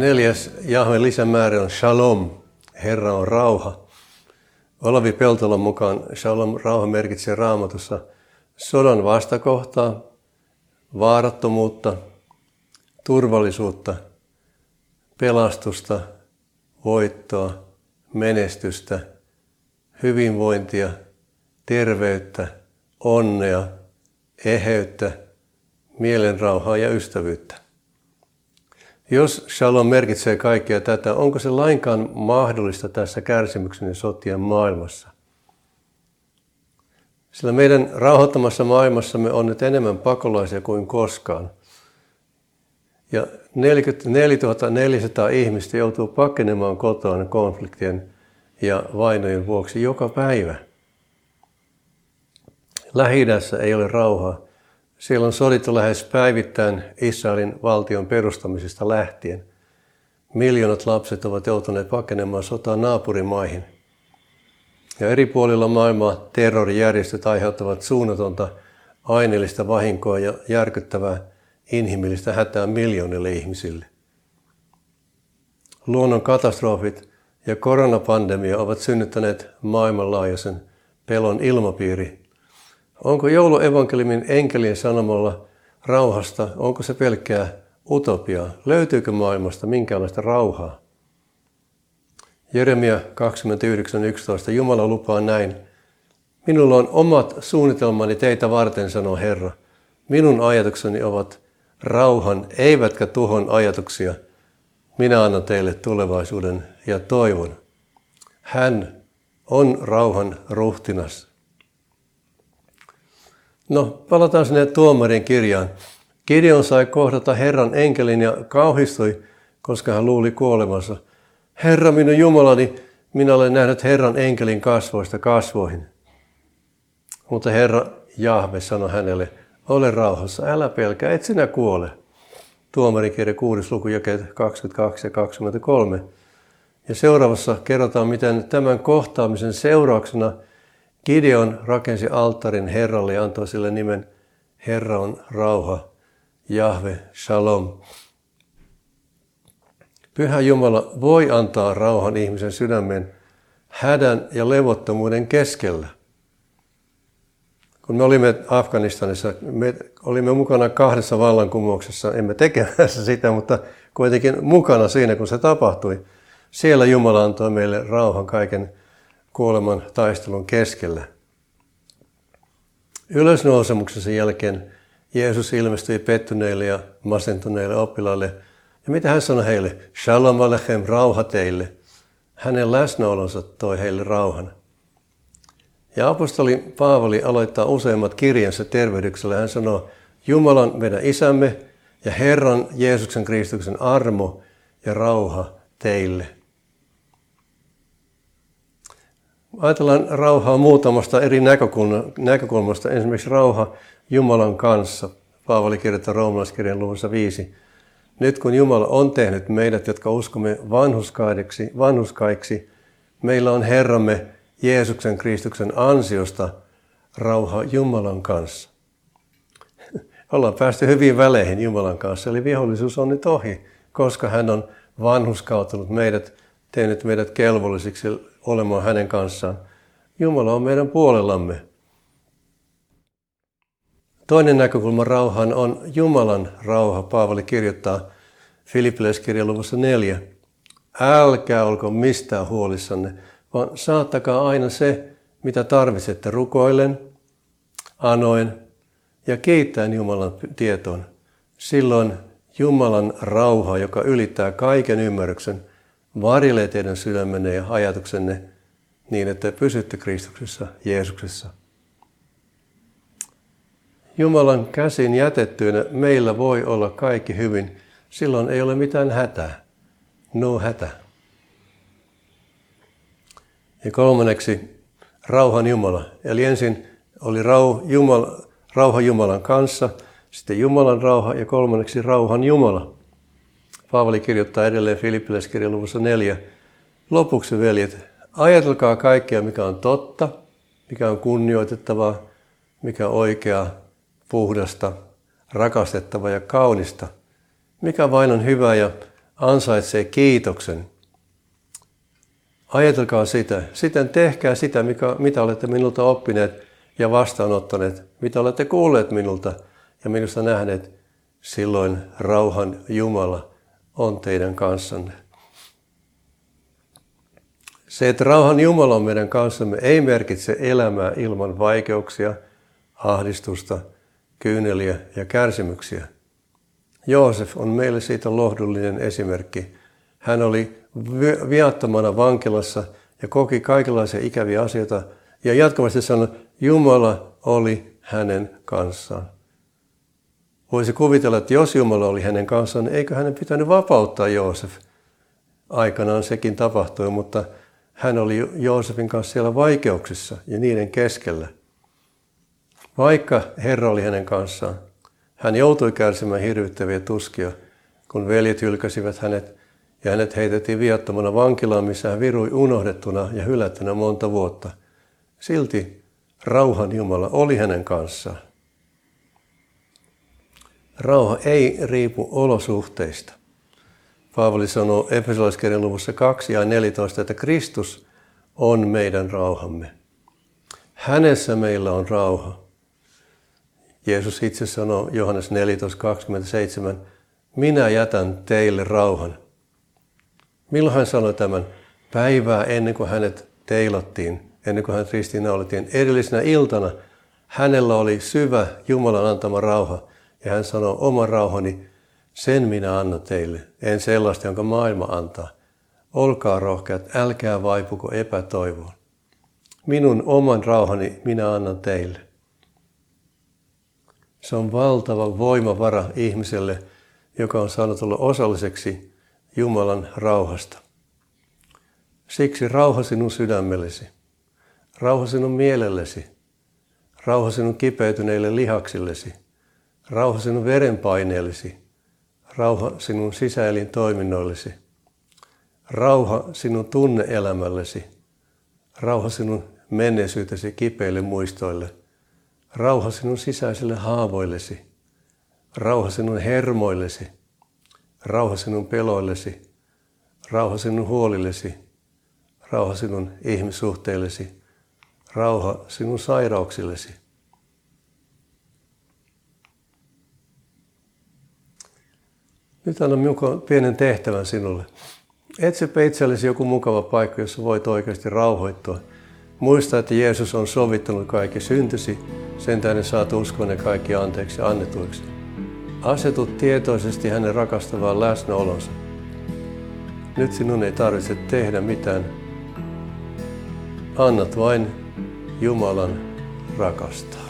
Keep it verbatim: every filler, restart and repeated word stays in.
Neljäs Jahven lisämäärä on shalom, Herra on rauha. Olavi Peltolan mukaan shalom, rauha, merkitsee Raamatussa sodan vastakohtaa, vaarattomuutta, turvallisuutta, pelastusta, voittoa, menestystä, hyvinvointia, terveyttä, onnea, eheyttä, mielenrauhaa ja ystävyyttä. Jos shalom merkitsee kaikkea tätä, onko se lainkaan mahdollista tässä kärsimyksen ja sotien maailmassa? Sillä meidän rauhoittamassa maailmassamme on nyt enemmän pakolaisia kuin koskaan. Ja neljäkymmentäneljätuhatta neljäsataa ihmistä joutuu pakenemaan kotoaan konfliktien ja vainojen vuoksi joka päivä. Lähi-idässä ei ole rauhaa. Siellä on sodittu lähes päivittäin Israelin valtion perustamisesta lähtien. Miljoonat lapset ovat joutuneet pakenemaan sotaa naapurimaihin. Ja eri puolilla maailmaa terrorijärjestöt aiheuttavat suunnatonta aineellista vahinkoa ja järkyttävää inhimillistä hätää miljoonille ihmisille. Luonnon katastrofit ja koronapandemia ovat synnyttäneet maailmanlaajuisen pelon ilmapiiri. Onko jouluevankeliumin enkelien sanomalla rauhasta, onko se pelkkää utopiaa? Löytyykö maailmasta minkäänlaista rauhaa? Jeremia kaksikymmentäyhdeksän yksitoista Jumala lupaa näin. Minulla on omat suunnitelmani teitä varten, sanoo Herra. Minun ajatukseni ovat rauhan, eivätkä tuhon ajatuksia. Minä annan teille tulevaisuuden ja toivon. Hän on rauhan ruhtinas. No, palataan sinne Tuomarien kirjaan. Gideon sai kohdata Herran enkelin ja kauhistui, koska hän luuli kuolemansa. Herra minun Jumalani, minä olen nähnyt Herran enkelin kasvoista kasvoihin. Mutta Herra Jahve sanoi hänelle, ole rauhassa, älä pelkää, et sinä kuole. Tuomarien kirja kuudes luku jakeet kaksikymmentäkaksi ja kaksikymmentäkolme. Ja seuraavassa kerrotaan, miten tämän kohtaamisen seurauksena Gideon rakensi alttarin Herralle ja antoi sille nimen Herra on rauha, Jahve shalom. Pyhä Jumala voi antaa rauhan ihmisen sydämen hädän ja levottomuuden keskellä. Kun me olimme Afganistanissa, me olimme mukana kahdessa vallankumouksessa, emme tekemässä sitä, mutta kuitenkin mukana siinä, kun se tapahtui. Siellä Jumala antoi meille rauhan kaiken kuoleman taistelun keskellä. Ylösnousemuksen jälkeen Jeesus ilmestyi pettyneille ja masentuneille oppilaille. Ja mitä hän sanoi heille? Shalom alechem, rauha teille. Hänen läsnäolonsa toi heille rauhan. Ja apostoli Paavali aloittaa useimmat kirjansa tervehdyksellä. Hän sanoo, Jumalan meidän isämme ja Herran Jeesuksen Kristuksen armo ja rauha teille. Ajatellaan rauhaa muutamasta eri näkökulmasta. Esimerkiksi rauha Jumalan kanssa. Paavali kirjoittaa roomalaiskirjan luvussa viisi. Nyt kun Jumala on tehnyt meidät, jotka uskomme vanhuskaiksi, vanhuskaiksi, meillä on Herramme Jeesuksen Kristuksen ansiosta rauha Jumalan kanssa. Ollaan päästy hyvin väleihin Jumalan kanssa, eli vihollisuus on nyt ohi, koska hän on vanhuskautunut meidät, tehnyt meidät kelvollisiksi olemaan hänen kanssaan. Jumala on meidän puolellamme. Toinen näkökulma rauhaan on Jumalan rauha. Paavali kirjoittaa Filippiläiskirjan luvussa neljä. Älkää olko mistään huolissanne, vaan saattakaa aina se, mitä tarvitsette rukoillen, anoin ja kiittäen Jumalan tietoon. Silloin Jumalan rauha, joka ylittää kaiken ymmärryksen, varjelee teidän sydämenne ja ajatuksenne niin, että pysytte Kristuksessa, Jeesuksessa. Jumalan käsin jätettyinä meillä voi olla kaikki hyvin. Silloin ei ole mitään hätää. No hätä. Ja kolmanneksi rauhan Jumala. Eli ensin oli rau, Jumala, rauha Jumalan kanssa, sitten Jumalan rauha ja kolmanneksi rauhan Jumala. Paavali kirjoittaa edelleen Filippiläiskirjan luvussa neljä. Lopuksi veljet, ajatelkaa kaikkea mikä on totta, mikä on kunnioitettavaa, mikä on oikeaa, puhdasta, rakastettavaa ja kaunista, mikä vain on hyvää ja ansaitsee kiitoksen. Ajatelkaa sitä. Sitten tehkää sitä, mikä, mitä olette minulta oppineet ja vastaanottaneet, mitä olette kuulleet minulta ja minusta nähneet. Silloin rauhan Jumala on teidän kanssanne. Se, että rauhan Jumala on meidän kanssamme, ei merkitse elämää ilman vaikeuksia, ahdistusta, kyyneliä ja kärsimyksiä. Joosef on meille siitä lohdullinen esimerkki. Hän oli viattomana vankilassa ja koki kaikenlaisia ikäviä asioita ja jatkuvasti sanoi, Jumala oli hänen kanssaan. Voisi kuvitella, että jos Jumala oli hänen kanssaan, niin eikö hänen pitänyt vapauttaa Joosef? Aikanaan sekin tapahtui, mutta hän oli Joosefin kanssa siellä vaikeuksissa ja niiden keskellä. Vaikka Herra oli hänen kanssaan, hän joutui kärsimään hirvittäviä tuskia, kun veljet hylkäsivät hänet ja hänet heitettiin viattomana vankilaan, missä hän virui unohdettuna ja hylättynä monta vuotta. Silti rauhan Jumala oli hänen kanssaan. Rauha ei riipu olosuhteista. Paavali sanoo Efesolaiskirjan luvussa kaksi ja neljätoista, että Kristus on meidän rauhamme. Hänessä meillä on rauha. Jeesus itse sanoo Johannes neljätoista kaksikymmentäseitsemän, minä jätän teille rauhan. Milloin hän sanoi tämän? Päivää ennen kuin hänet teilattiin, ennen kuin hänet ristiinnaulitiin. Edellisenä iltana hänellä oli syvä Jumalan antama rauha. Ja hän sanoo, oma rauhani, sen minä annan teille, en sellaista, jonka maailma antaa. Olkaa rohkeat, älkää vaipuko epätoivoon. Minun oman rauhani minä annan teille. Se on valtava voimavara ihmiselle, joka on saanut olla osalliseksi Jumalan rauhasta. Siksi rauha sinun sydämellesi, rauha sinun mielellesi, rauha sinun kipeytyneille lihaksillesi. Rauha sinun verenpaineellesi, rauha sinun sisäelintoiminnoillesi, rauha sinun tunneelämällesi, rauha sinun menneisyytesi kipeille muistoille, rauha sinun sisäisille haavoillesi, rauha sinun hermoillesi, rauha sinun peloillesi, rauha sinun huolillesi, rauha sinun ihmissuhteillesi, rauha sinun sairauksillesi. Nyt annan minun pienen tehtävän sinulle. Etsipä itsellesi joku mukava paikka, jossa voit oikeasti rauhoittua. Muista, että Jeesus on sovittanut kaikki syntysi, sen tähden saat uskonne kaikki anteeksi annetuiksi. Asetu tietoisesti hänen rakastavaan läsnäolonsa. Nyt sinun ei tarvitse tehdä mitään. Annat vain Jumalan rakastaa.